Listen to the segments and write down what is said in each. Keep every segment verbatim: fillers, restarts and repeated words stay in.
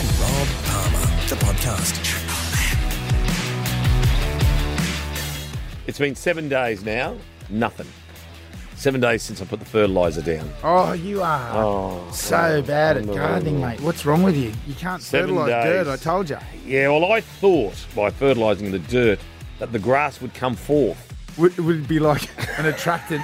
and Rob Palmer, the podcast. Triple M. It's been seven days now. Nothing. Seven days since I put the fertiliser down. Oh, you are oh, so bad at gardening, mate. What's wrong with you? You can't fertilise dirt, I told you. Yeah, well, I thought by fertilising the dirt that the grass would come forth. Would, would it be like an attractant?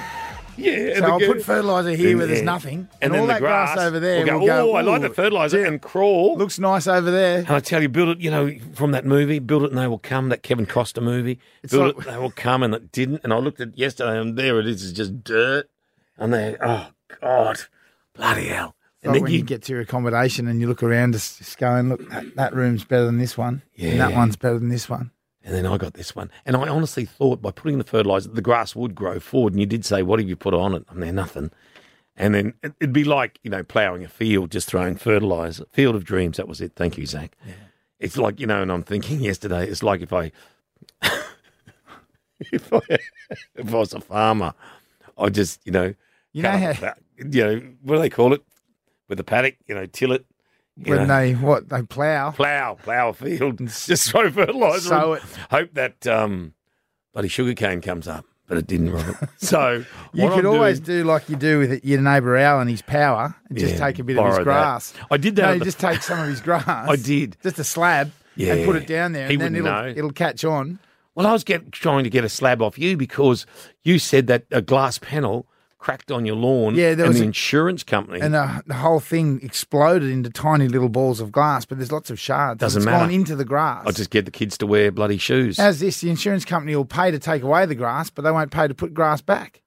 Yeah. So I'll go, put fertiliser here where there's nothing, and, and all that grass, grass over there will go, go, oh, I like the fertiliser, yeah, and crawl. Looks nice over there. And I tell you, build it, you know, from that movie, Build It and They Will Come, that Kevin Costner movie. It's build like, it and They Will Come, and it didn't. And I looked at it yesterday, and there it is. It's just dirt. And they, oh, God, bloody hell. And like then when you, you get to your accommodation and you look around, just, just going, look, that, that room's better than this one. Yeah. And that one's better than this one. And then I got this one. And I honestly thought by putting the fertiliser, the grass would grow forward. And you did say, what have you put on it? I'm there, nothing. And then it'd be like, you know, ploughing a field, just throwing fertiliser. Field of Dreams, that was it. Thank you, Zach. Yeah. It's like, you know, and I'm thinking yesterday, it's like if I, if I, if I was a farmer, I just, you know, you know, how, you know, what do they call it? With the paddock, you know, till it. You when know, they, what, they plough? Plough, plough a field and just throw fertiliser. Sow it. Hope that um, bloody sugarcane comes up, but it didn't, Robert. So you could I'm always doing... do like you do with your neighbour Al and his power and yeah, just take a bit of his grass. That. I did that. No, you the... just take some of his grass. I did. Just a slab, yeah, and put it down there, and he then it'll, it'll catch on. Well, I was get, trying to get a slab off you because you said that a glass panel cracked on your lawn, yeah, there and was the a, insurance company. And the, the whole thing exploded into tiny little balls of glass, but there's lots of shards. Doesn't it's matter. It's gone into the grass. I'll just get the kids to wear bloody shoes. How's this? The insurance company will pay to take away the grass, but they won't pay to put grass back.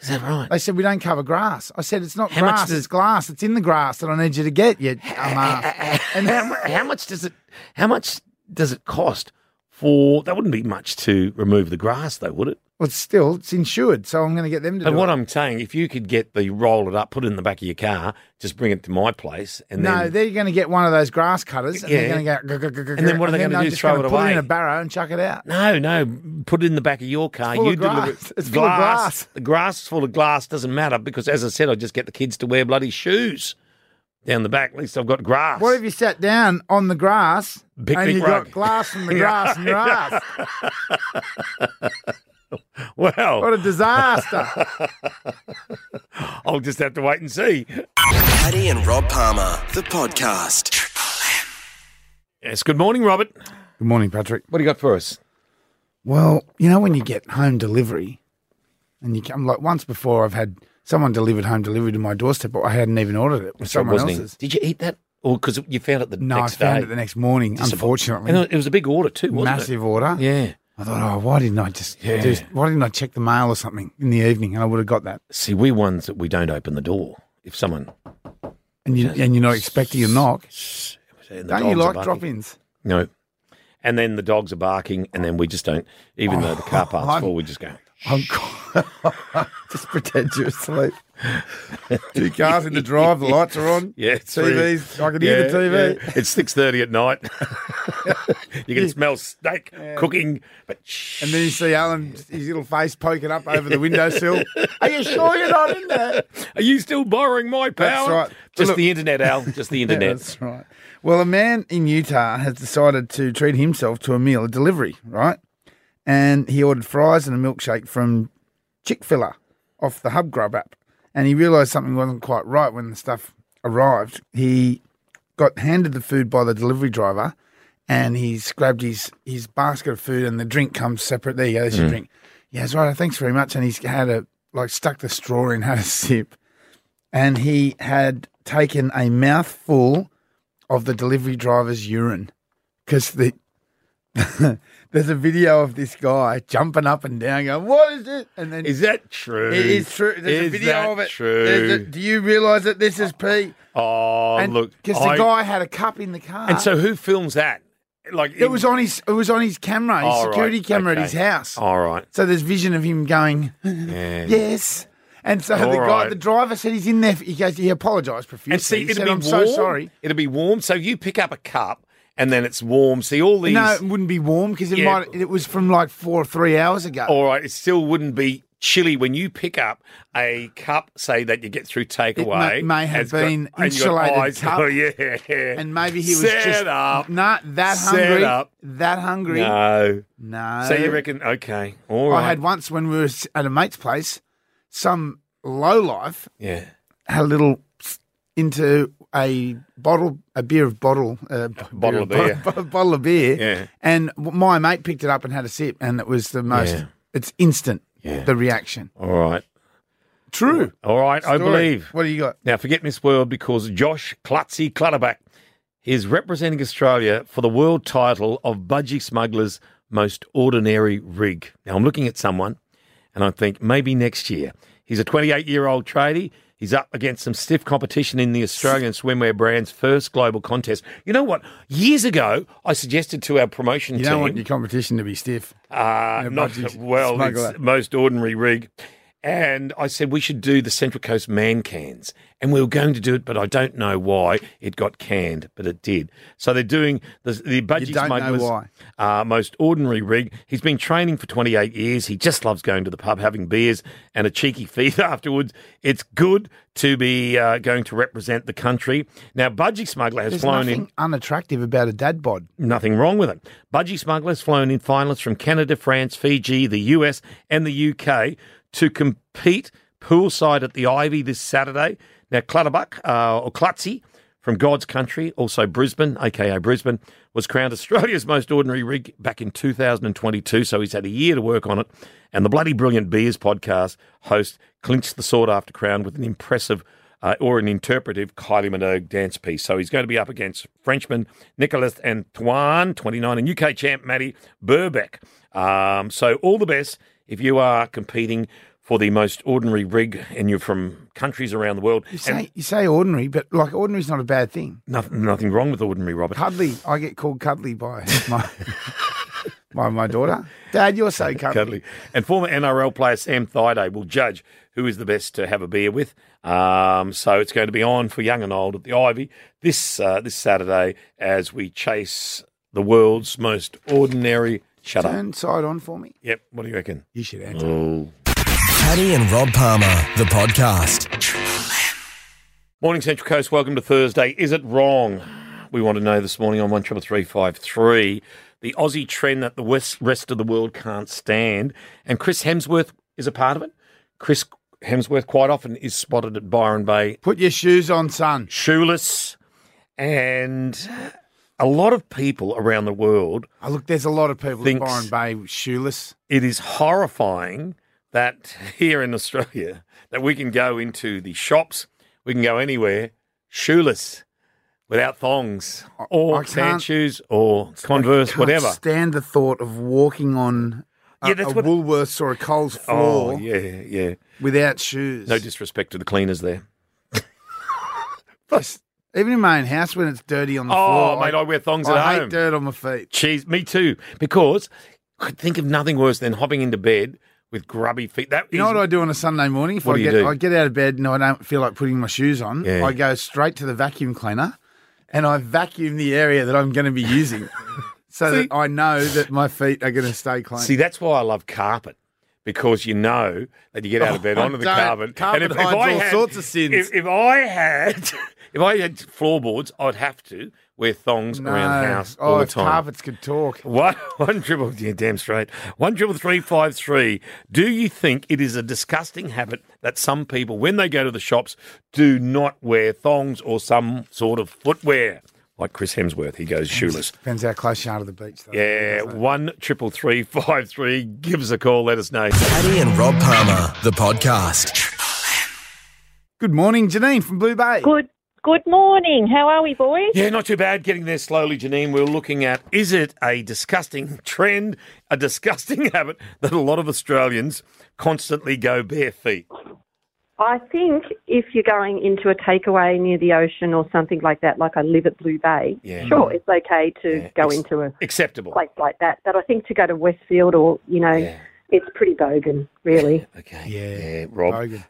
Is that right? They said, we don't cover grass. I said, it's not how grass, does... it's glass. It's in the grass that I need you to get, you dumbass. And how, how much does it, how much does it cost for, that wouldn't be much to remove the grass though, would it? Well, it's still, it's insured, so I'm going to get them to but do it. But what I'm saying, if you could get the roll it up, put it in the back of your car, just bring it to my place. And no, then... they're going to get one of those grass cutters and yeah. they're going to go... G- g- g- and then what are they going to do, throw it away? Put it in a barrow and chuck it out. No, no, put it in the back of your car. It's full you of grass. Deliver... It's full of grass. The grass is full of glass, doesn't matter, because as I said, I just get the kids to wear bloody shoes down the back. At least I've got grass. What if you sat down on the grass big, and big you rug. Got glass and the grass and grass? Well, what a disaster. I'll just have to wait and see. Paddy and Rob Palmer, the podcast. Yes, good morning, Robert. Good morning, Patrick. What do you got for us? Well, you know when you get home delivery and you come, like once before I've had someone delivered home delivery to my doorstep, but I hadn't even ordered it. It was someone else's. Did you eat that? Or because you found it the no, next day? No, I found day. It the next morning, unfortunately. And it was a big order too, wasn't Massive it? Massive order. Yeah. I thought, oh, why didn't I just, yeah. just, why didn't I check the mail or something in the evening and I would have got that? See, we're ones that we don't open the door if someone. And, you, and you're not expecting a knock. Don't you like drop-ins? No. And then the dogs are barking and then we just don't, even oh, though the car park's full, we just go. I'm just pretend you're asleep. Two cars in the drive, the lights are on. Yeah, it's T Vs. Real. I can hear yeah, the T V. Yeah. It's six thirty at night. You can yeah. smell steak yeah. cooking, but shh. And then you see Alan, his little face poking up over the windowsill. Are you sure you're not in there? Are you still borrowing my power? That's right. Just look, the internet, Al. Just the internet. Yeah, that's right. Well, a man in Utah has decided to treat himself to a meal, a delivery, right? And he ordered fries and a milkshake from Chick-fil-A off the HubGrub app. And he realised something wasn't quite right when the stuff arrived. He got handed the food by the delivery driver and he's grabbed his, his basket of food and the drink comes separate. There you go, there's mm. your drink. Yeah, that's right, thanks very much. And he's had a, like, stuck the straw in, had a sip. And he had taken a mouthful of the delivery driver's urine because the... There's a video of this guy jumping up and down, going, "What is it?" And then, is that true? It is true. There's is a video of it. True? A, do you realise that this is pee? Oh, and, look, because the guy had a cup in the car. And so, who films that? Like it in... was on his, it was on his camera, his oh, security right. camera okay. at his house. All right. So there's vision of him going, yeah. "Yes." And so All the guy, right. the driver said he's in there. He goes, he apologised profusely. And see, he it'd said, be I'm warm. So sorry. It'll be warm. So you pick up a cup. And then it's warm. See, all these... No, it wouldn't be warm because it yeah. might. It was from like four or three hours ago. All right, it still wouldn't be chili, when you pick up a cup, say, that you get through takeaway. It may, may have been got, insulated cup. Oh, yeah. And maybe he was Set just up. not that hungry. Set up. That hungry. No. No. So you reckon, okay, all right. I had once when we were at a mate's place, some lowlife yeah. had a little into a bottle, a beer of bottle. Uh, a bottle beer, of beer. A bottle of beer. Yeah. And my mate picked it up and had a sip, and it was the most, yeah. it's instant. Yeah. The reaction. All right. True. All right, Story. I believe. What do you got? Now, forget Miss World, because Josh Klutzy Klutterback is representing Australia for the world title of Budgie Smuggler's Most Ordinary Rig. Now, I'm looking at someone, and I think maybe next year. He's a twenty-eight-year-old tradie. He's up against some stiff competition in the Australian swimwear brand's first global contest. You know what? Years ago, I suggested to our promotion team... You don't team, want your competition to be stiff. Uh, no, not Well, smuggler. It's most ordinary rig. And I said we should do the Central Coast man cans. And we were going to do it, but I don't know why it got canned, but it did. So they're doing the, the Budgie Smuggler's uh, Most Ordinary Rig. He's been training for twenty-eight years. He just loves going to the pub, having beers and a cheeky feed afterwards. It's good to be uh, going to represent the country. Now, Budgie Smuggler has There's flown in... unattractive about a dad bod. Nothing wrong with it. Budgie Smuggler has flown in finalists from Canada, France, Fiji, the U S and the U K to compete poolside at the Ivy this Saturday. Now, Clutterbuck, uh, or Klutzy, from God's Country, also Brisbane, a k a. Brisbane, was crowned Australia's Most Ordinary Rig back in two thousand twenty-two, so he's had a year to work on it. And the Bloody Brilliant Beers podcast host clinched the sought-after crown with an impressive uh, or an interpretive Kylie Minogue dance piece. So he's going to be up against Frenchman Nicolas Antoine, twenty-nine, and U K champ Maddie Burbeck. Um, so all the best if you are competing for the most ordinary rig, and you're from countries around the world. You say, you say ordinary, but like ordinary's not a bad thing. Nothing, nothing wrong with ordinary, Robert. Cuddly. I get called cuddly by my by my daughter. Dad, you're so cuddly. cuddly. And former N R L player Sam Thaiday will judge who is the best to have a beer with. Um, so it's going to be on for young and old at the Ivy this uh, this Saturday as we chase the world's most ordinary. Shut Turn up. Turn side on for me. Yep. What do you reckon? You should answer. Oh. Paddy and Rob Palmer, the podcast. Morning, Central Coast. Welcome to Thursday. Is it wrong? We want to know this morning on one triple three five three. The Aussie trend that the West, rest of the world can't stand. And Chris Hemsworth is a part of it. Chris Hemsworth quite often is spotted at Byron Bay. Put your shoes on, son. Shoeless. And a lot of people around the world. Oh, look, there's a lot of people at Byron Bay shoeless. It is horrifying that here in Australia, that we can go into the shops, we can go anywhere, shoeless, without thongs, or sand shoes, or Converse, I can't whatever. Stand the thought of walking on a, yeah, that's a what, Woolworths or a Coles floor. Oh, yeah, yeah. Without shoes. No disrespect to the cleaners there. But, even in my own house when it's dirty on the oh, floor. Oh, mate, I, I wear thongs I at home. I hate dirt on my feet. Jeez, me too, because I could think of nothing worse than hopping into bed with grubby feet. That you is... know what I do on a Sunday morning? If what I do get, you do? I get out of bed and I don't feel like putting my shoes on. Yeah. I go straight to the vacuum cleaner and I vacuum the area that I'm going to be using so see, that I know that my feet are going to stay clean. See, that's why I love carpet, because you know that you get out of bed oh, onto the carpet. Carpet and if, hides if I all had, sorts of sins. If, if I had, if I had floorboards, I'd have to wear thongs no. around the house all oh, the time. Oh, carpets could talk. One, one triple, yeah, damn straight. One triple three five three. Do you think it is a disgusting habit that some people, when they go to the shops, do not wear thongs or some sort of footwear? Like Chris Hemsworth, he goes shoeless. Depends how close you are to the beach, though. Yeah, one triple three five three. Give us a call. Let us know. Paddy and Rob Palmer, the podcast. Good morning, Janine from Blue Bay. Good. Good morning. How are we, boys? Yeah, not too bad. Getting there slowly, Janine. We're looking at, is it a disgusting trend, a disgusting habit that a lot of Australians constantly go bare feet? I think if you're going into a takeaway near the ocean or something like that, like I live at Blue Bay, yeah. sure, it's okay to yeah. go Ex- into a acceptable place like that. But I think to go to Westfield or, you know, yeah. It's pretty bogan, really. Okay. Yeah, yeah Rob. Bogan.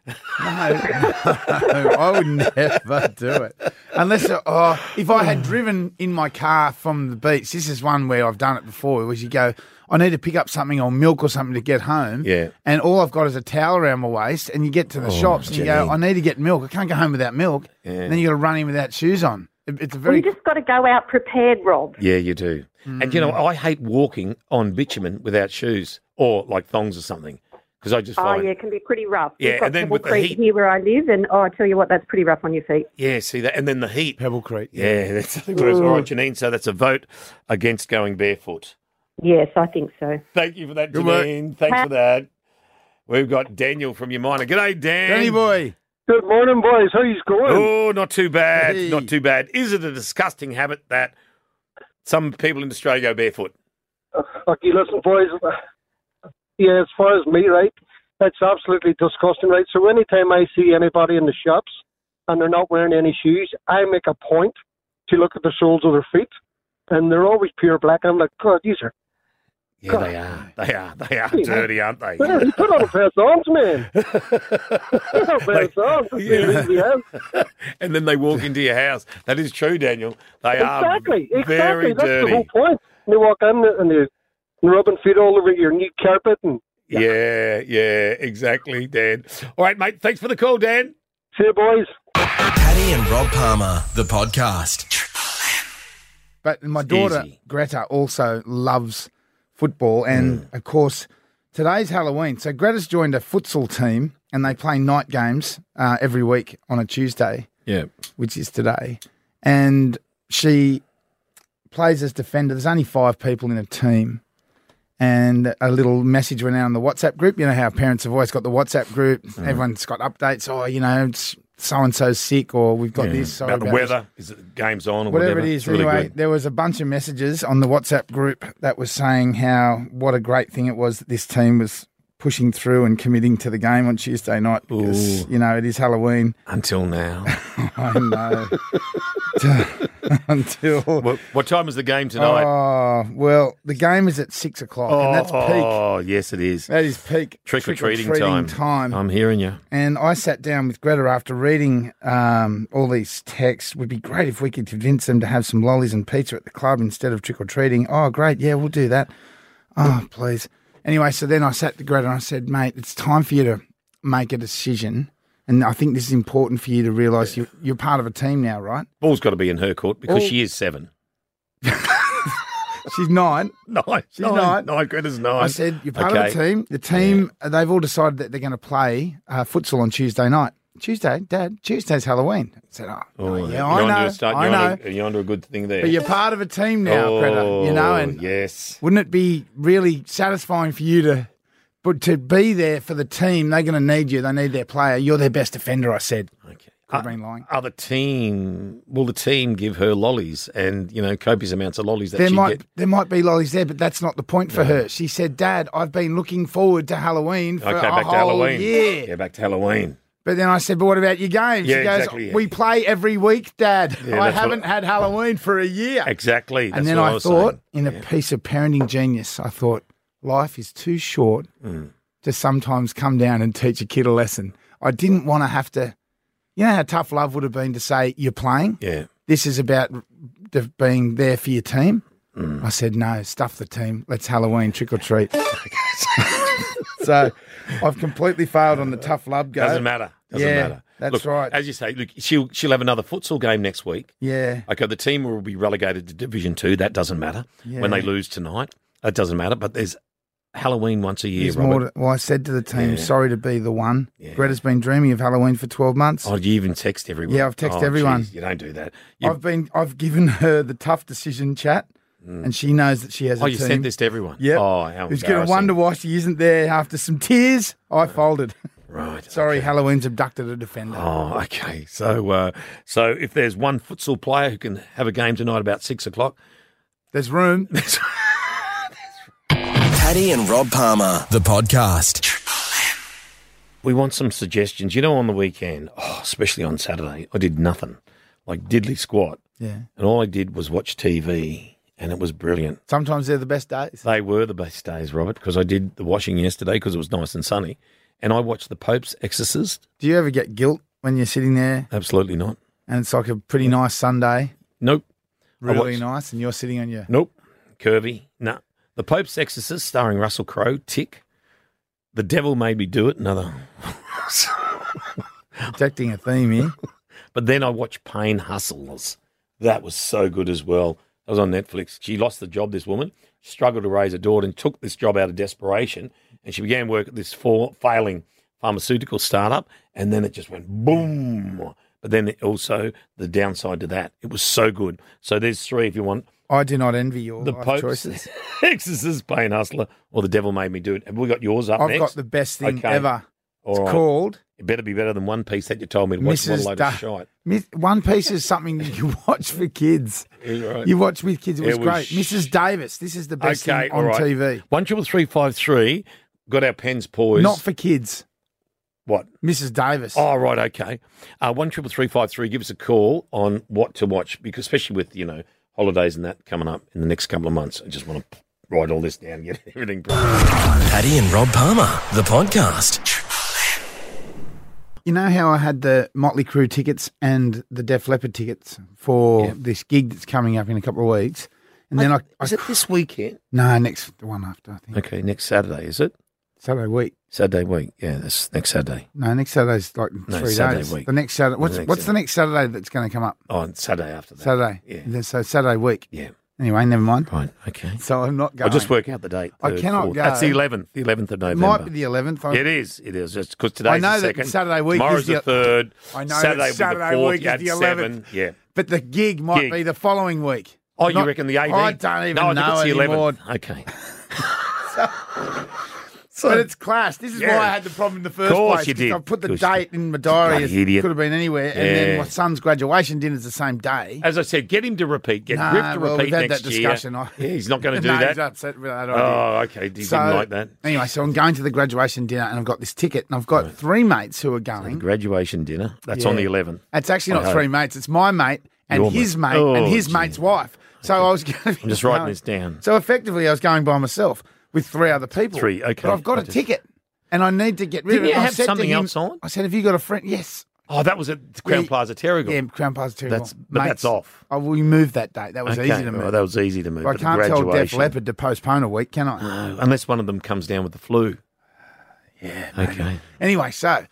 No, no, I would never do it. Unless, oh, if I had driven in my car from the beach, this is one where I've done it before, where you go, I need to pick up something or milk or something to get home. Yeah. And all I've got is a towel around my waist, and you get to the oh, shops gee. and you go, I need to get milk. I can't go home without milk. Yeah. And then you've got to run in without shoes on. It's a very... well, you just got to go out prepared, Rob. Yeah, you do. Mm. And, you know, I hate walking on bitumen without shoes. Or like thongs or something, because I just find... Oh, yeah, it can be pretty rough. Yeah, and then with the heat... here where I live, and oh, I tell you what, that's pretty rough on your feet. Yeah, see that, and then the heat. Pebble Creek. Yeah, yeah that's what it was. All right, Janine, so that's a vote against going barefoot. Yes, I think so. Thank you for that, Janine. Thanks for that. We've got Daniel from Yamina. G'day, Dan. Danny boy. Good morning, boys. How are you going? Oh, not too bad, hey. not too bad. Is it a disgusting habit that some people in Australia go barefoot? Uh, okay, listen, boys... Yeah, as far as me, right, that's absolutely disgusting, right? So anytime I see anybody in the shops and they're not wearing any shoes, I make a point to look at the soles of their feet, and they're always pure black. And I'm like, God, these are... Yeah, God. they are. They are. They are dirty, aren't they? Yeah, you put on a pair of thongs, man. Put on a pair of thongs. Yeah. And then they walk into your house. That is true, Daniel. They exactly, are very exactly. dirty. That's the whole point. They walk in and they... rubbing feet all over your new carpet. And yeah. yeah, yeah, exactly, Dan. All right, mate, thanks for the call, Dan. See you, boys. Paddy and Rob Palmer, the podcast. But my daughter, Easy. Greta, also loves football. And, mm. of course, today's Halloween. So Greta's joined a futsal team, and they play night games uh, every week on a Tuesday, yeah, which is today. And she plays as defender. There's only five people in a team. And a little message went out on the WhatsApp group. You know how parents have always got the WhatsApp group. Mm. Everyone's got updates. Oh, you know, so-and-so's sick, or we've got yeah. this. Sorry about the about weather. This. Is it game's on or whatever? Whatever it is. Really anyway, good. There was a bunch of messages on the WhatsApp group that was saying how what a great thing it was that this team was pushing through and committing to the game on Tuesday night because, Ooh. you know, it is Halloween. Until now. I know. Until what, what time is the game tonight? Oh well, the game is at six o'clock, oh, and that's peak. Oh yes, it is. That is peak trick or treating time. time. I'm hearing you. And I sat down with Greta after reading um, all these texts. Would be great if we could convince them to have some lollies and pizza at the club instead of trick or treating. Oh great, yeah, we'll do that. Oh please. Anyway, so then I sat to Greta and I said, mate, it's time for you to make a decision. And I think this is important for you to realise you're, you're part of a team now, right? Ball's got to be in her court because Ball. she is seven. She's nine. Nine. She's nine. Nine. nine. Greta's nine. I said, you're part okay. of the team. The team, yeah. they've all decided that they're going to play uh, futsal on Tuesday night. Tuesday, Dad, Tuesday's Halloween. I said, oh, oh yeah, I know, I know. You're, I know. A, you're onto a good thing there. But you're part of a team now, oh, Greta, you know. And yes. Wouldn't it be really satisfying for you to... But to be there for the team, they're going to need you. They need their player. You're their best defender, I said. Okay. Could have been lying. Are the team, will the team give her lollies and, you know, copious amounts of lollies that there she might, get? There might be lollies there, but that's not the point for no. her. She said, Dad, I've been looking forward to Halloween for okay, a back whole to Halloween. year. Yeah, back to Halloween. But then I said, but what about your games? Yeah, she goes, exactly, yeah. we play every week, Dad. Yeah, I haven't had Halloween for a year. Exactly. That's and then what I, I thought, saying. in yeah. a piece of parenting genius, I thought, life is too short mm. to sometimes come down and teach a kid a lesson. I didn't want to have to, you know how tough love would have been to say, you're playing? Yeah. This is about being there for your team. Mm. I said, no, stuff the team. Let's Halloween, trick or treat. So I've completely failed on the tough love go. Doesn't matter. Doesn't yeah, matter. That's look, right. As you say, look, she'll, she'll have another futsal game next week. Yeah. Okay, the team will be relegated to Division Two. That doesn't matter. Yeah. When they lose tonight, that doesn't matter. But there's Halloween once a year, Robert. To, well, I said to the team, yeah. sorry to be the one. Yeah. Greta's been dreaming of Halloween for twelve months. Oh, you even text everyone. Yeah, I've texted oh, everyone. Geez, you don't do that. You... I've been. I've given her the tough decision chat, mm. and she knows that she has oh, a team. Oh, you sent this to everyone? Yeah. Oh, how Who's going to wonder why she isn't there after some tears? I oh. folded. Right. Sorry, okay. Halloween's abducted a defender. Oh, okay. So, uh, so if there's one futsal player who can have a game tonight about six o'clock. There's room. There's room. Paddy and Rob Palmer, the podcast. We want some suggestions. You know, on the weekend, oh, especially on Saturday, I did nothing, like diddly squat. Yeah. And all I did was watch T V and it was brilliant. Sometimes they're the best days. They were the best days, Robert, because I did the washing yesterday because it was nice and sunny, and I watched The Pope's Exorcist. Do you ever get guilt when you're sitting there? Absolutely not. And it's like a pretty nice Sunday? Nope. Really nice, and you're sitting on your... Nope. Curvy. No. Nah. The Pope's Exorcist, starring Russell Crowe, tick. The Devil Made Me Do It, another... Detecting a theme here. But then I watched Pain Hustlers. That was so good as well. That was on Netflix. She lost the job, this woman, struggled to raise a daughter and took this job out of desperation, and she began work at this for, failing pharmaceutical startup, and then it just went boom. But then it also the downside to that, it was so good. So there's three if you want. I do not envy your the life Pope's choices. Exorcist, Pain Hustler, or The Devil Made Me Do It. Have we got yours up I've next? I've got the best thing okay. ever. All it's right. called... It better be better than One Piece that you told me to watch. Missus One load da- of shite. Miss- One Piece is something you watch for kids. Right. You watch with kids. It was, it was great. Sh- Missus Davis, this is the best okay, thing on right. T V. one triple three five three, got our pens poised. Not for kids. What? Missus Davis. Oh, right, okay. Uh, one triple three five three, give us a call on what to watch, because especially with, you know, holidays and that coming up in the next couple of months. I just want to write all this down and get everything. Paddy and Rob Palmer, the podcast. You know how I had the Motley Crue tickets and the Def Leppard tickets for yeah. this gig that's coming up in a couple of weeks? And I, then I, Is I, it this weekend? No, next the one after, I think. Okay, next Saturday, is it? Saturday week. Saturday week, yeah, that's next Saturday. No, next Saturday's like no, three Saturday days. Week. The next Saturday. What's, the next what's Saturday. The next Saturday that's going to come up? Oh, Saturday after that. Saturday. Yeah. So Saturday week. Yeah. Anyway, never mind. Right, okay. So I'm not going. I'll just work out the date. Third, I cannot fourth. Go. That's the eleventh, the eleventh of November. It might be the eleventh. I'm... It is, it is. It's because today's I know the second. That Saturday week Tomorrow's is the... third. I know Saturday, that Saturday the fourth, week is the eleventh. Yeah. But the gig might gig. be the following week. Oh, not... you reckon the eighteenth? I don't even no, I know it's the anymore. eleventh. Okay. so... So, but it's class. This is yeah. why I had the problem in the first course place. You did. I put the date in my diary. As it could have been anywhere. Yeah. And then my son's graduation dinner's the same day. As I said, get him to repeat. Get nah, Rip to well, repeat we've had next that discussion. Year. Yeah, he's not going to do no, that. He's upset with that. Oh, okay. He so, didn't like that. Anyway, so I'm going to the graduation dinner and I've got this ticket and I've got right. three mates who are going. So graduation dinner. That's yeah. on the eleventh. It's actually not three mates. It's my mate and Your his mate, mate oh, and his geez. mate's wife. So okay. I was going to I'm just writing this down. So effectively, I was going by myself. With three other people. Three, okay. But I've got I a just... ticket and I need to get rid Didn't of it. Did you have something him, else on? I said, have you got a friend? Yes. Oh, that was at Crown we, Plaza Terrigal. Yeah, Crown Plaza Terrigal. That's, but Mates, that's off. Oh, we moved that date. That was okay, easy to move. Well, that was easy to move. Well, I can't tell Def Leppard to postpone a week, can I? No, unless one of them comes down with the flu. Yeah. Okay. Man. Anyway, so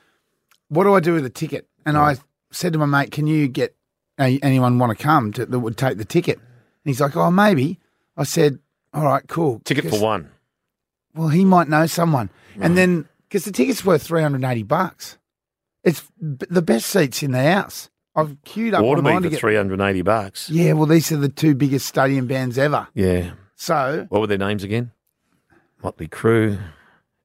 what do I do with the ticket? And right. I said to my mate, can you get anyone want to come to, that would take the ticket? And he's like, oh, maybe. I said, all right, cool. Ticket for one. Well, he might know someone. Right. And then, because the ticket's worth three hundred eighty bucks. It's b- the best seats in the house. I've queued up Waterby online to get... three hundred eighty bucks. Yeah, well, these are the two biggest stadium bands ever. Yeah. So... What were their names again? Motley Crue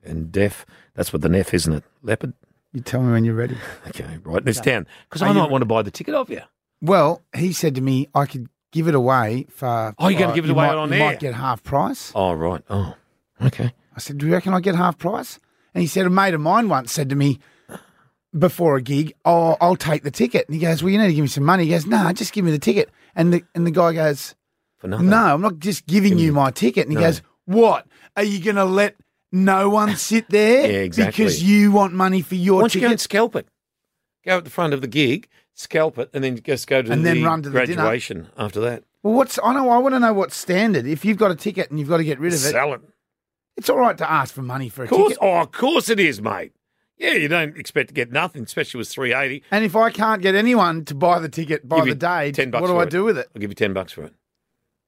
and Def. That's what the Nef, isn't it? Leopard? You tell me when you're ready. Okay, write this down. Because I might re- want to buy the ticket off you. Well, he said to me, I could give it away for... Oh, you're going to give it away might, on you air? You might get half price. Oh, right. Oh, okay. I said, do you reckon I get half price? And he said, a mate of mine once said to me before a gig, oh, I'll take the ticket. And he goes, well, you need to give me some money. He goes, no, nah, just give me the ticket. And the and the guy goes, For no, I'm not just giving give you me. my ticket. And he no. goes, what? Are you going to let no one sit there? Yeah, exactly. Because you want money for your ticket? Why don't you go and scalp it? Go at the front of the gig, scalp it, and then just go to, and the, then run to the graduation dinner. After that. Well, what's I know I want to know what's standard. If you've got a ticket and you've got to get rid of it. Sell it. It's all right to ask for money for a course, ticket. Oh, of course it is, mate. Yeah, you don't expect to get nothing, especially with three eighty. And if I can't get anyone to buy the ticket by the day, what do I do with it? I'll give you ten bucks for it.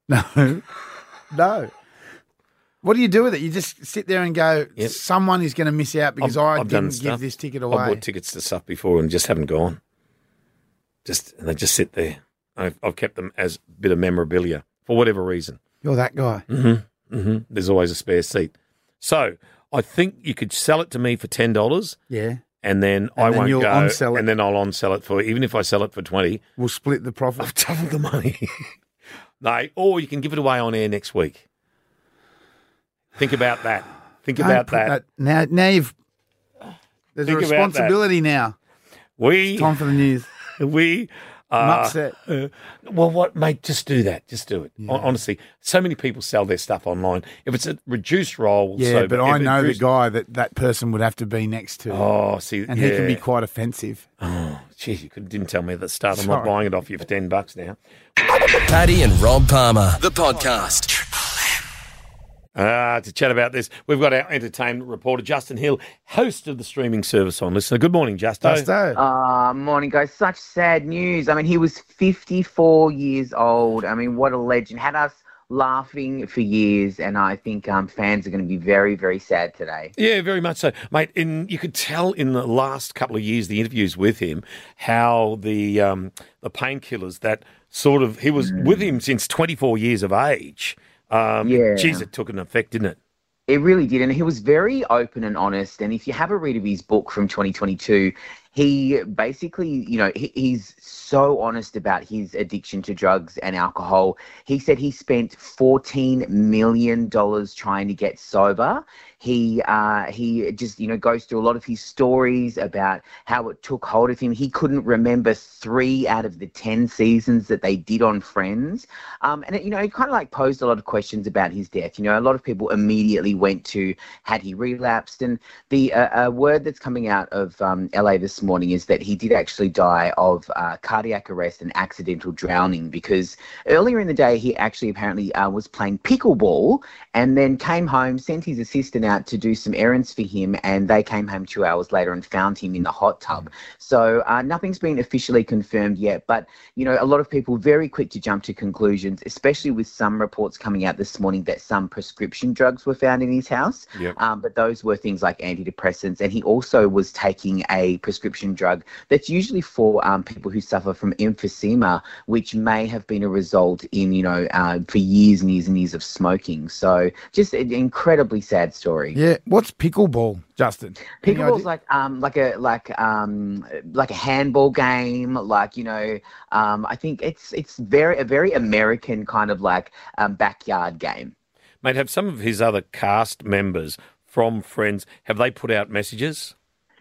No. No. What do you do with it? You just sit there and go, yep. someone is going to miss out because I've, I I've didn't give this ticket away. I've bought tickets to stuff before and just haven't gone. Just and they just sit there. I've, I've kept them as a bit of memorabilia for whatever reason. You're that guy. Mm-hmm. Mm-hmm. There's always a spare seat. So I think you could sell it to me for ten dollars. Yeah, and then and I then won't you'll go, on-sell it. And then I'll on-sell it for even if I sell it for twenty. We'll split the profit. I've doubled the money. No, or you can give it away on air next week. Think about that. Think Don't about that. that. Now, now you've there's Think a responsibility now. We it's time for the news. We Uh, That's it. Uh, well, what, mate, just do that. Just do it. Yeah. Honestly, so many people sell their stuff online. If it's a reduced role. Yeah, so but I know reduced... the guy that that person would have to be next to. Oh, see. And yeah. he can be quite offensive. Oh, jeez, you could, didn't tell me at the start. Sorry. I'm not buying it off you for ten bucks now. Paddy and Rob Palmer, the podcast. Ah, uh, to chat about this, we've got our entertainment reporter, Justin Hill, host of the streaming service on Listener. Good morning, Justo. Justo. Uh, morning, guys. Such sad news. I mean, he was fifty-four years old. I mean, what a legend. Had us laughing for years, and I think um, fans are going to be very, very sad today. Yeah, very much so. Mate, in, you could tell in the last couple of years, the interviews with him, how the, um, the painkillers that sort of, he was mm. with him since twenty-four years of age. Um, yeah. Geez, it took an effect, didn't it? It really did. And he was very open and honest. And if you have a read of his book from twenty twenty-two, he basically, you know, he, he's so honest about his addiction to drugs and alcohol. He said he spent fourteen million dollars trying to get sober. He uh, he just, you know, goes through a lot of his stories about how it took hold of him. He couldn't remember three out of the ten seasons that they did on Friends. Um, and, it, you know, it kind of like posed a lot of questions about his death. You know, a lot of people immediately went to, had he relapsed? And the uh, uh, word that's coming out of um, L A this morning is that he did actually die of uh, cardiac arrest and accidental drowning, because earlier in the day he actually apparently uh, was playing pickleball and then came home, sent his assistant out to do some errands for him, and they came home two hours later and found him in the hot tub. So uh, nothing's been officially confirmed yet, but you know, a lot of people very quick to jump to conclusions, especially with some reports coming out this morning that some prescription drugs were found in his house. Yep. Um, but those were things like antidepressants, and he also was taking a prescription drug that's usually for um, people who suffer from emphysema, which may have been a result in, you know, uh, for years and years and years of smoking. So just an incredibly sad story. Yeah. What's pickleball, Justin? Pickleball's like um like a like um like a handball game, like, you know, um I think it's it's very a very American kind of like um, backyard game. Mate, have some of his other cast members from Friends, have they put out messages?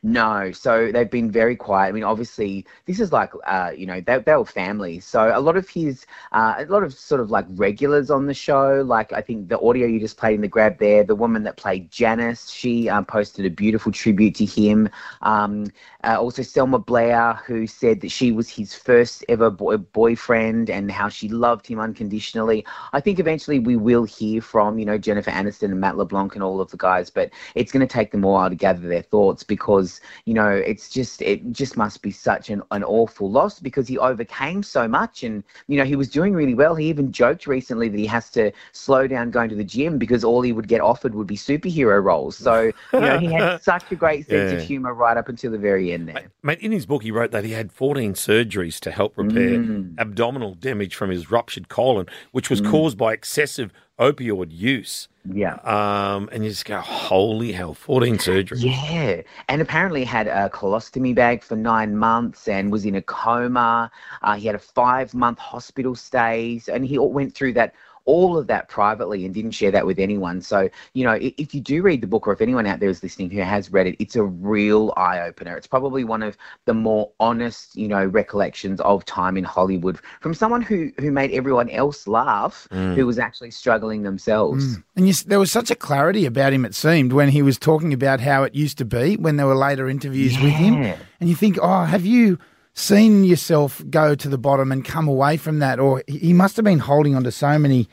No, so they've been very quiet. I mean, obviously, this is like, uh, you know, they, they were family. So a lot of his, uh, a lot of sort of like regulars on the show, like I think the audio you just played in the grab there, the woman that played Janice, she um, posted a beautiful tribute to him. Um, uh, also, Selma Blair, who said that she was his first ever boy- boyfriend and how she loved him unconditionally. I think eventually we will hear from, you know, Jennifer Aniston and Matt LeBlanc and all of the guys, but it's going to take them a while to gather their thoughts, because you know, it's just, it just must be such an, an awful loss, because he overcame so much, and, you know, he was doing really well. He even joked recently that he has to slow down going to the gym because all he would get offered would be superhero roles. So, you know, he had such a great sense yeah. of humour right up until the very end there. Mate, in his book, he wrote that he had fourteen surgeries to help repair mm. abdominal damage from his ruptured colon, which was mm. caused by excessive opioid use. Yeah. Um, and you just go, holy hell, fourteen surgeries. Yeah. And apparently had a colostomy bag for nine months and was in a coma. Uh, he had a five-month hospital stay, and he went through that all of that privately and didn't share that with anyone. So, you know, if you do read the book, or if anyone out there is listening who has read it, it's a real eye-opener. It's probably one of the more honest, you know, recollections of time in Hollywood from someone who, who made everyone else laugh, mm. who was actually struggling themselves. Mm. And you, there was such a clarity about him, it seemed, when he was talking about how it used to be when there were later interviews yeah. with him. And you think, oh, have you seen yourself go to the bottom and come away from that? Or he must have been holding on to so many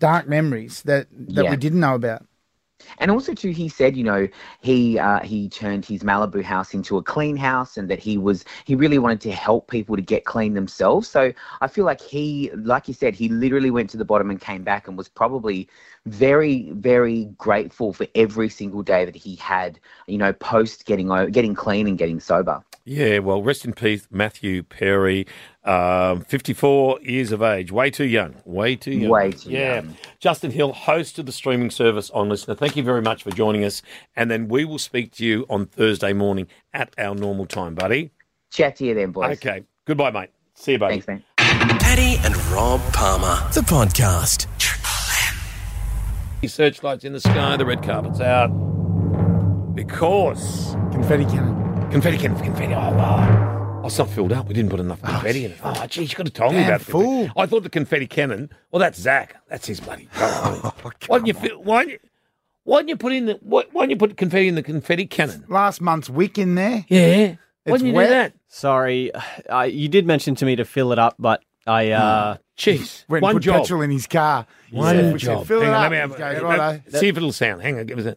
dark memories that, that yeah. we didn't know about. And also, too, he said, you know, he uh, he turned his Malibu house into a clean house, and that he was he really wanted to help people to get clean themselves. So I feel like he, like you said, he literally went to the bottom and came back, and was probably very, very grateful for every single day that he had, you know, post getting getting clean and getting sober. Yeah, well, rest in peace, Matthew Perry, um, fifty-four years of age. Way too young. Way too young. Way too yeah. young. Justin Hill, host of the streaming service on Listener. Thank you very much for joining us. And then we will speak to you on Thursday morning at our normal time, buddy. Chat to you then, boys. Okay. Goodbye, mate. See you, buddy. Thanks, mate. Paddy and Rob Palmer, the podcast. Triple M. Searchlights in the sky, the red carpet's out. Because. Confetti cannon. Confetti, confetti, confetti. Oh, wow. it's not filled up. We didn't put enough confetti in it. Oh, geez, you could have told me about it. I thought the confetti cannon. Well, that's Zach. That's his bloody. Oh, why didn't you fill, why didn't you, why didn't you put in the? Why, why didn't you put confetti in the confetti cannon? Last month's wick in there. Yeah. Why didn't you wet. do that? Sorry, uh, you did mention to me to fill it up, but I. Uh, Jeez, went one and put job. petrol in his car. One yeah. job. Fill Hang it on, up. Let me have, goes, right, that, see if it'll sound. Hang on, give us a.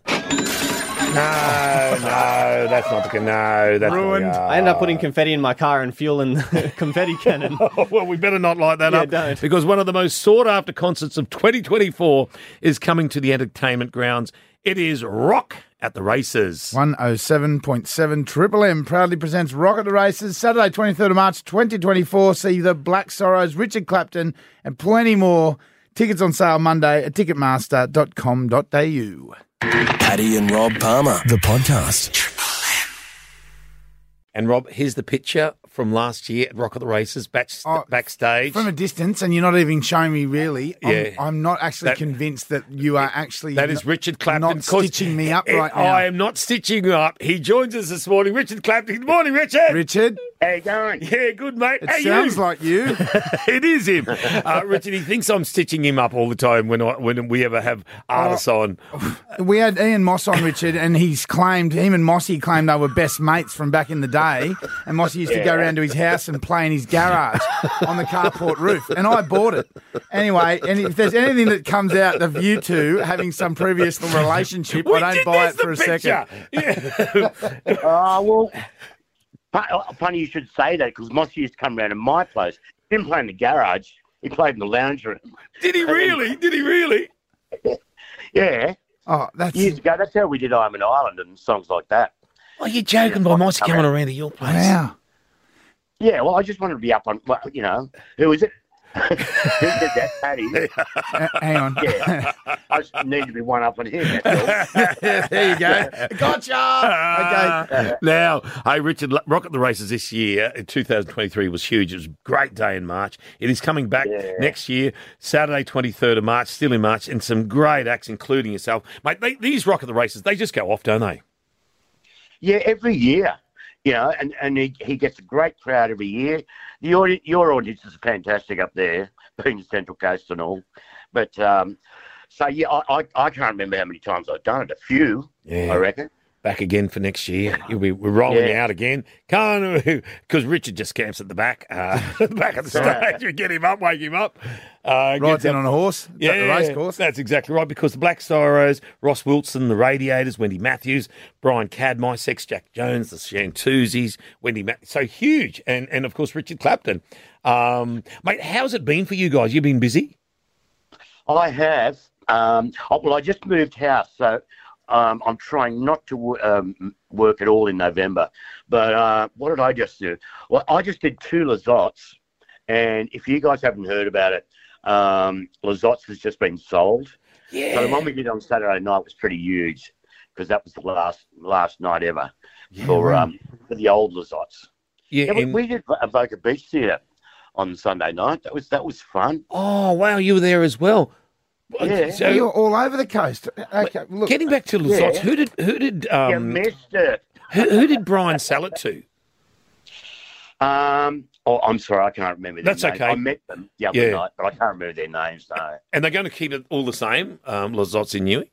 No, no, that's not the no. That's ruined. Not, uh, I ended up putting confetti in my car and fueling the confetti cannon. Well, we better not light that yeah, up, don't. Because one of the most sought-after concerts of twenty twenty-four is coming to the Entertainment Grounds. It is Rock at the Races. one oh seven point seven Triple M proudly presents Rock at the Races, Saturday twenty-third of March twenty twenty-four. See the Black Sorrows, Richard Clapton, and plenty more. Tickets on sale Monday at ticketmaster dot com dot a u. Paddy and Rob Palmer, the podcast. Triple M. And Rob, here's the picture from last year at Rock at the Races, back, oh, backstage. From a distance, and you're not even showing me really. Yeah. I'm, I'm not actually that, convinced that you are actually that is Richard Clapton not stitching me up right now. I am not stitching you up. He joins us this morning, Richard Clapton. Good morning, Richard. Richard. How you going? Yeah, good, mate. It How sounds you? like you. It is him. Uh, Richard, he thinks I'm stitching him up all the time when I, when we ever have artists uh, on. We had Ian Moss on, Richard, and he's claimed, him and Mossy claimed they were best mates from back in the day, and Mossy used yeah. to go around to his house and play in his garage on the carport roof, and I bought it. Anyway, and if there's anything that comes out of you two having some previous relationship, we I don't buy it for a picture. second. Yeah. Oh, well... Funny you should say that, because Mossy used to come round to my place. He didn't play in the garage. He played in the lounge room. Did he really? Then, did he really? Yeah. Oh, that's... Years ago, that's how we did I'm an Island and songs like that. Oh, you're joking by Mossy coming around. around to your place. Wow. Yeah, well, I just wanted to be up on, you know, who is it? Who did that, Paddy? Uh, hang on. Yeah. I just need to be one up on him. There you go. Gotcha. Uh, okay. Now, hey, Richard, Rock at the Races this year, twenty twenty-three, was huge. It was a great day in March. It is coming back yeah. next year, Saturday, twenty-third of March, still in March, and some great acts, including yourself. Mate, they, these Rock at the Races, they just go off, don't they? Yeah, every year. You know, and, and he, he gets a great crowd every year. The audience, your audience is fantastic up there, being the Central Coast and all. But, um, so, yeah, I, I, I can't remember how many times I've done it. A few, yeah. I reckon. Back again for next year. You'll be, we're rolling yeah. out again. Because Richard just camps at the back. Uh, at the back of the stage. You get him up, wake him up. Uh, Rides in on a horse. Yeah, the race course. That's exactly right, because the Black Sorrows, Ross Wilson, the Radiators, Wendy Matthews, Brian Cadmy, Sex Jack Jones, the Shantuzies, Wendy Matthews. So huge. And, and of course, Richard Clapton. Um, mate, how's it been for you guys? You've been busy? I have. Um, oh, well, I just moved house, so... Um, I'm trying not to um, work at all in November. But uh, what did I just do? Well, I just did two Lizotte's. And if you guys haven't heard about it, um, Lizotte's has just been sold. Yeah. So the one we did on Saturday night was pretty huge, because that was the last last night ever yeah, for, right. um, for the old Lizotte's. Yeah, yeah, we, and... we did a Boca Beach Theatre on Sunday night. That was, that was fun. Oh, wow, you were there as well. Yeah. So you're all over the coast. Okay, look. Getting back to Lizotte's, yeah. who did who did um, you missed it. who, who did Brian sell it to? Um, oh, I'm sorry, I can't remember. Their That's names. okay. I met them the other yeah. night, but I can't remember their names. No. And they're going to keep it all the same, um, Lizotte's in Newey.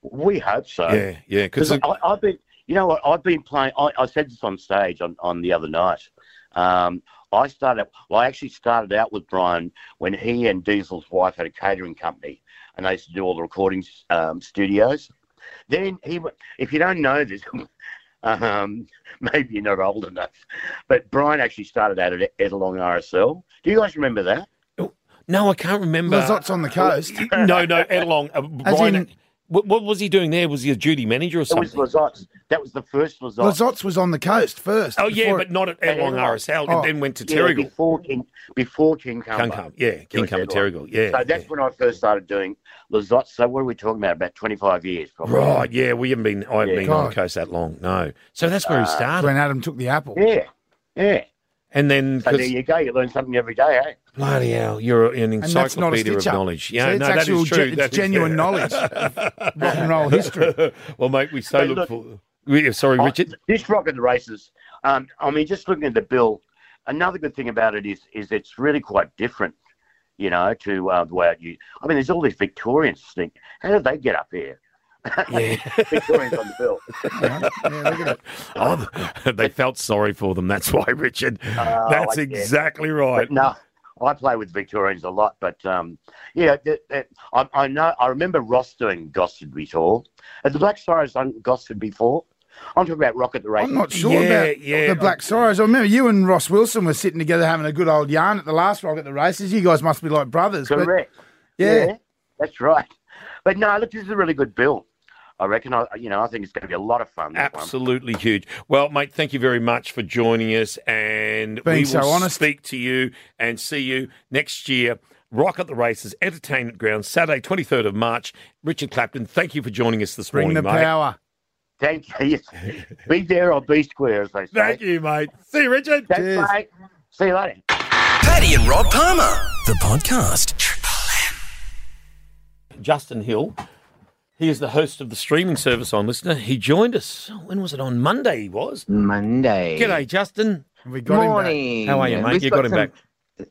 We hope so. Yeah, yeah. Because I've been, you know what, I've been playing. I, I said this on stage on, on the other night. Um, I started. Well, I actually started out with Brian when he and Diesel's wife had a catering company, and they used to do all the recording um, studios. Then he, if you don't know this, um, maybe you're not old enough, but Brian actually started out at Edelong R S L. Do you guys remember that? No, I can't remember. Lizotte's on the coast. no, no, Edelong. Uh, Brian. In... What, what was he doing there? Was he a duty manager or something? It was Lizotte's. That was the first Lizotte's. Lizotte's was on the coast first. Oh, yeah, but it... not at Edelong R S L. Oh. It then went to Terrigal. Yeah, before King, before Kincumber. Kincumber, yeah, Kincumber, Terrigal, yeah. So that's yeah. when I first started doing Lizotte's. So what are we talking about? About twenty-five years probably. Right, yeah, we haven't been, I haven't yeah. been God. on the coast that long, no. So that's where uh, he started. When Adam took the apple. Yeah, yeah. And then, so there you go. You learn something every day, eh? Bloody hell! You're an encyclopedia of knowledge. Yeah, so no, that is true. Ge- it's genuine is, yeah. knowledge of rock and roll history. Well, mate, we so look, look for. We, sorry, I, Richard. This Rock at the Races, Um, I mean, just looking at the bill, another good thing about it is is it's really quite different, you know, to uh, the way it used. I mean, there's all these Victorians think, how did they get up here? Yeah. Victorians on the bill. Yeah, yeah, look at it. Oh, they felt sorry for them. That's why, Richard. Uh, that's like, exactly yeah. right. But no. I play with Victorians a lot, but um, yeah, th- th- I, I know. I remember Ross doing Gosfordby Tour. Has the Black Sorrows done Gosfordby before? I'm talking about Rock at the Races. I'm not sure yeah, about yeah, the Black Sorrows. I remember you and Ross Wilson were sitting together having a good old yarn at the last Rock at the Races. You guys must be like brothers. Correct. But, yeah. yeah, that's right. But no, look, this is a really good bill. I reckon, I, you know, I think it's going to be a lot of fun. Absolutely one. Huge. Well, mate, thank you very much for joining us. And Being we so will honest. speak to you and see you next year. Rock at the Races, Entertainment Ground, Saturday, twenty-third of March. Richard Clapton, thank you for joining us this Bring morning, mate. Bring the power. Thank you. Be there or be square, as they say. Thank you, mate. See you, Richard. Thanks, Cheers. mate. See you later. Paddy and Rob Palmer, the podcast. Triple M. Justin Hill. He is the host of the streaming service on Listener. He joined us, when was it, on Monday he was? Monday. G'day, Justin. We got Morning. him back. How are you, mate? We've you got, got him some, back.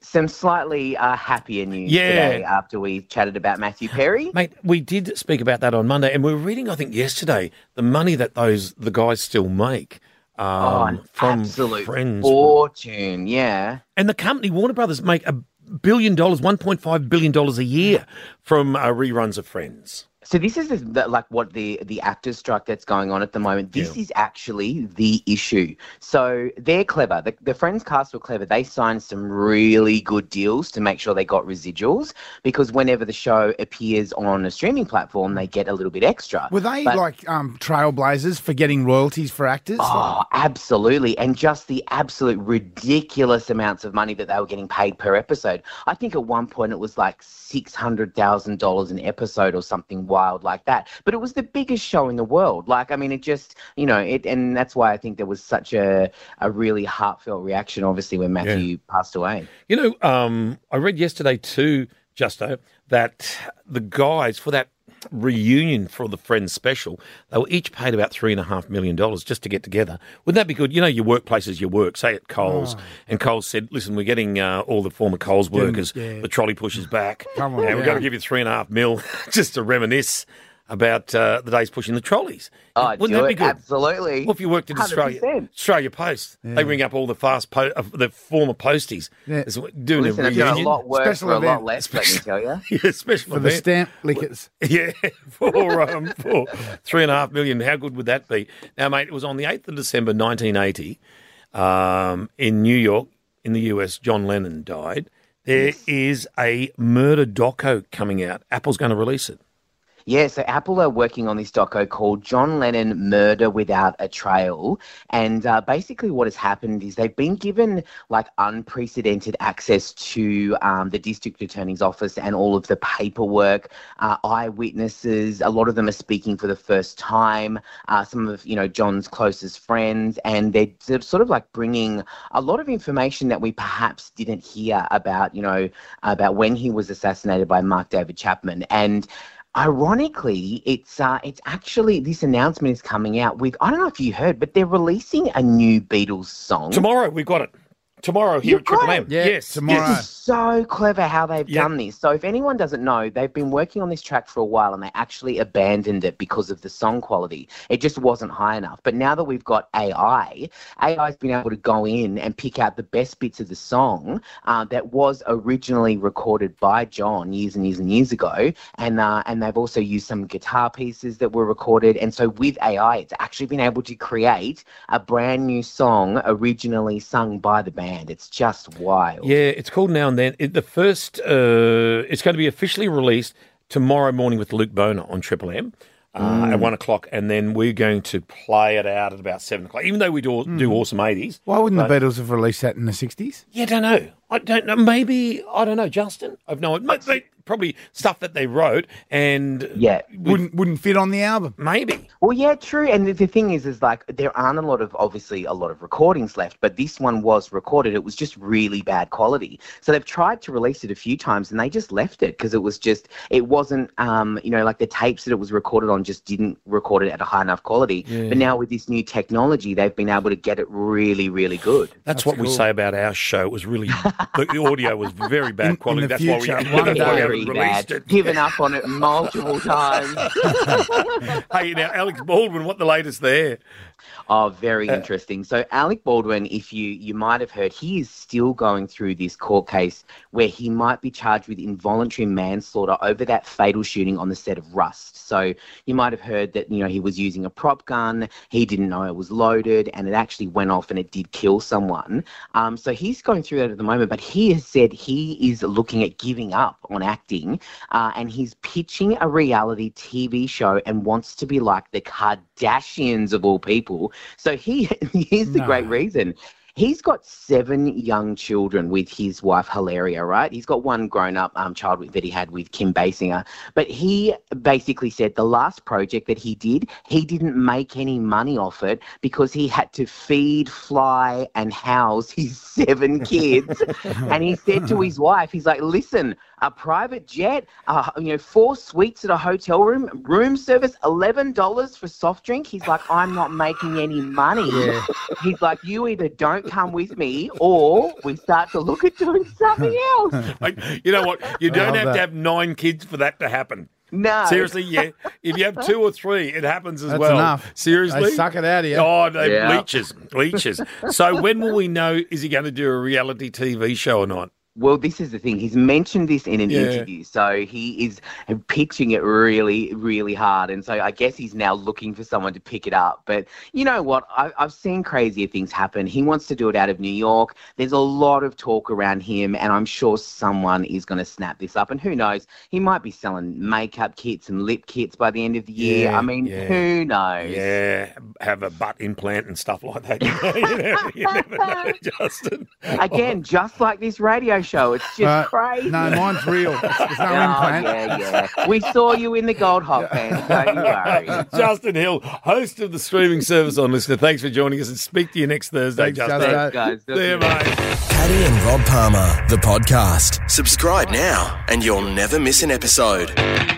Some slightly uh, happier news yeah. today after we chatted about Matthew Perry. Mate, we did speak about that on Monday, and we were reading, I think, yesterday, the money that those the guys still make um, oh, from absolute Friends. Fortune, yeah. And the company, Warner Brothers, make a billion dollars, one point five billion dollars a year from uh, reruns of Friends. So this is the, like what the, the actors strike that's going on at the moment. This yeah. is actually the issue. So they're clever. The, the Friends cast were clever. They signed some really good deals to make sure they got residuals because whenever the show appears on a streaming platform, they get a little bit extra. Were they but, like um, trailblazers for getting royalties for actors? Oh, absolutely. And just the absolute ridiculous amounts of money that they were getting paid per episode. I think at one point it was like six hundred thousand dollars an episode or something wild like that, but it was the biggest show in the world. Like, I mean, it just, you know, it, and that's why I think there was such a, a really heartfelt reaction, obviously, when Matthew yeah. passed away. You know, um, I read yesterday too, Justo, that the guys for that reunion for the Friends special, they were each paid about three and a half million dollars just to get together. Wouldn't that be good? You know, your workplace is your work, say at Coles, oh. and Coles said, listen, we're getting uh, all the former Coles workers, yeah. the trolley pushers back, Come on, and yeah. we've got to give you three and a half mil just to reminisce about uh, the days pushing the trolleys. Oh, Wouldn't that it. be good? Absolutely. Well, if you worked at Australia, Australia Post, yeah. they ring up all the fast po- uh, the former posties. Yeah. It's doing Listen, a reunion. A lot worse special for event. a lot less, special, let me tell you. Yeah, special for event. the stamp lickers. Yeah, for, um, for three and a half million. How good would that be? Now, mate, it was on the eighth of December, nineteen eighty, um, in New York, in the U S, John Lennon died. There yes. is a murder doco coming out. Apple's going to release it. Yeah, so Apple are working on this doco called John Lennon Murder Without a Trail. And uh, basically what has happened is they've been given like unprecedented access to um, the district attorney's office and all of the paperwork, uh, eyewitnesses. A lot of them are speaking for the first time, uh, some of, you know, John's closest friends. And they're, they're sort of like bringing a lot of information that we perhaps didn't hear about, you know, about when he was assassinated by Mark David Chapman. And ironically, it's uh, it's actually, this announcement is coming out with, I don't know if you heard, but they're releasing a new Beatles song. Tomorrow, we got it. Tomorrow here You're at Triple right. M. Yeah, yes, tomorrow. This is so clever how they've yep. done this. So if anyone doesn't know, they've been working on this track for a while and they actually abandoned it because of the song quality. It just wasn't high enough. But now that we've got A I, A I's been able to go in and pick out the best bits of the song uh, that was originally recorded by John years and years and years ago. And, uh, and they've also used some guitar pieces that were recorded. And so with A I, it's actually been able to create a brand new song originally sung by the band. It's just wild. Yeah, it's called Now and Then. It, the first, uh, it's going to be officially released tomorrow morning with Luke Boner on Triple M uh, mm. at one o'clock, and then we're going to play it out at about seven o'clock. Even though we do mm. do awesome eighties, why wouldn't but, the Beatles have released that in the sixties? Yeah, I don't know. I don't know. Maybe I don't know, Justin. I've no. They probably stuff that they wrote and yeah. wouldn't wouldn't fit on the album. Maybe. Well, yeah, true. And the, the thing is, is like there aren't a lot of, obviously, a lot of recordings left, but this one was recorded. It was just really bad quality. So they've tried to release it a few times and they just left it because it was just, it wasn't, um, you know, like the tapes that it was recorded on just didn't record it at a high enough quality. Yeah. But now with this new technology, they've been able to get it really, really good. That's, That's what cool. we say about our show. It was really, the audio was very bad in, quality. In That's future, why we, one that's why we haven't released it. Given up on it multiple times. Hey, now, Alec Baldwin, what the latest there? Oh, very uh, interesting. So Alec Baldwin, if you, you might have heard, he is still going through this court case where he might be charged with involuntary manslaughter over that fatal shooting on the set of Rust. So you might have heard that, you know, he was using a prop gun, he didn't know it was loaded, and it actually went off and it did kill someone. Um, so he's going through that at the moment, but he has said he is looking at giving up on acting, uh, and he's pitching a reality T V show and wants to be like the Kardashians of all people. So he here's the no. great reason. He's got seven young children with his wife, Hilaria, right? He's got one grown-up um, child with, that he had with Kim Basinger. But he basically said the last project that he did, he didn't make any money off it because he had to feed, fly, and house his seven kids. And he said to his wife, he's like, listen, a private jet, uh, you know, four suites at a hotel room, room service, eleven dollars for soft drink. He's like, I'm not making any money. Yeah. He's like, you either don't come with me or we start to look at doing something else. Like, you know what? You don't have that. to have nine kids for that to happen. No. Seriously, yeah. If you have two or three, it happens as That's well. Enough. Seriously. They suck it out of you. Oh, they yeah. leeches. Leeches. So when will we know, is he going to do a reality T V show or not? Well, this is the thing. He's mentioned this in an yeah. interview, so he is pitching it really, really hard. And so I guess he's now looking for someone to pick it up. But you know what? I, I've seen crazier things happen. He wants to do it out of New York. There's a lot of talk around him, and I'm sure someone is going to snap this up. And who knows? He might be selling makeup kits and lip kits by the end of the year. Yeah, I mean, yeah. who knows? Yeah, have a butt implant and stuff like that. You never, you never know, Justin. Again, oh. just like this radio show. Show. It's just uh, crazy. No, mine's real. There's no oh, implant. Yeah, yeah. We saw you in the Gold Hop, man. Don't you worry. Justin Hill, host of the streaming service on Listener. Thanks for joining us and speak to you next Thursday, Thanks, Justin. Thanks, guys. See you, mate. Paddy and Rob Palmer, the podcast. Subscribe now and you'll never miss an episode.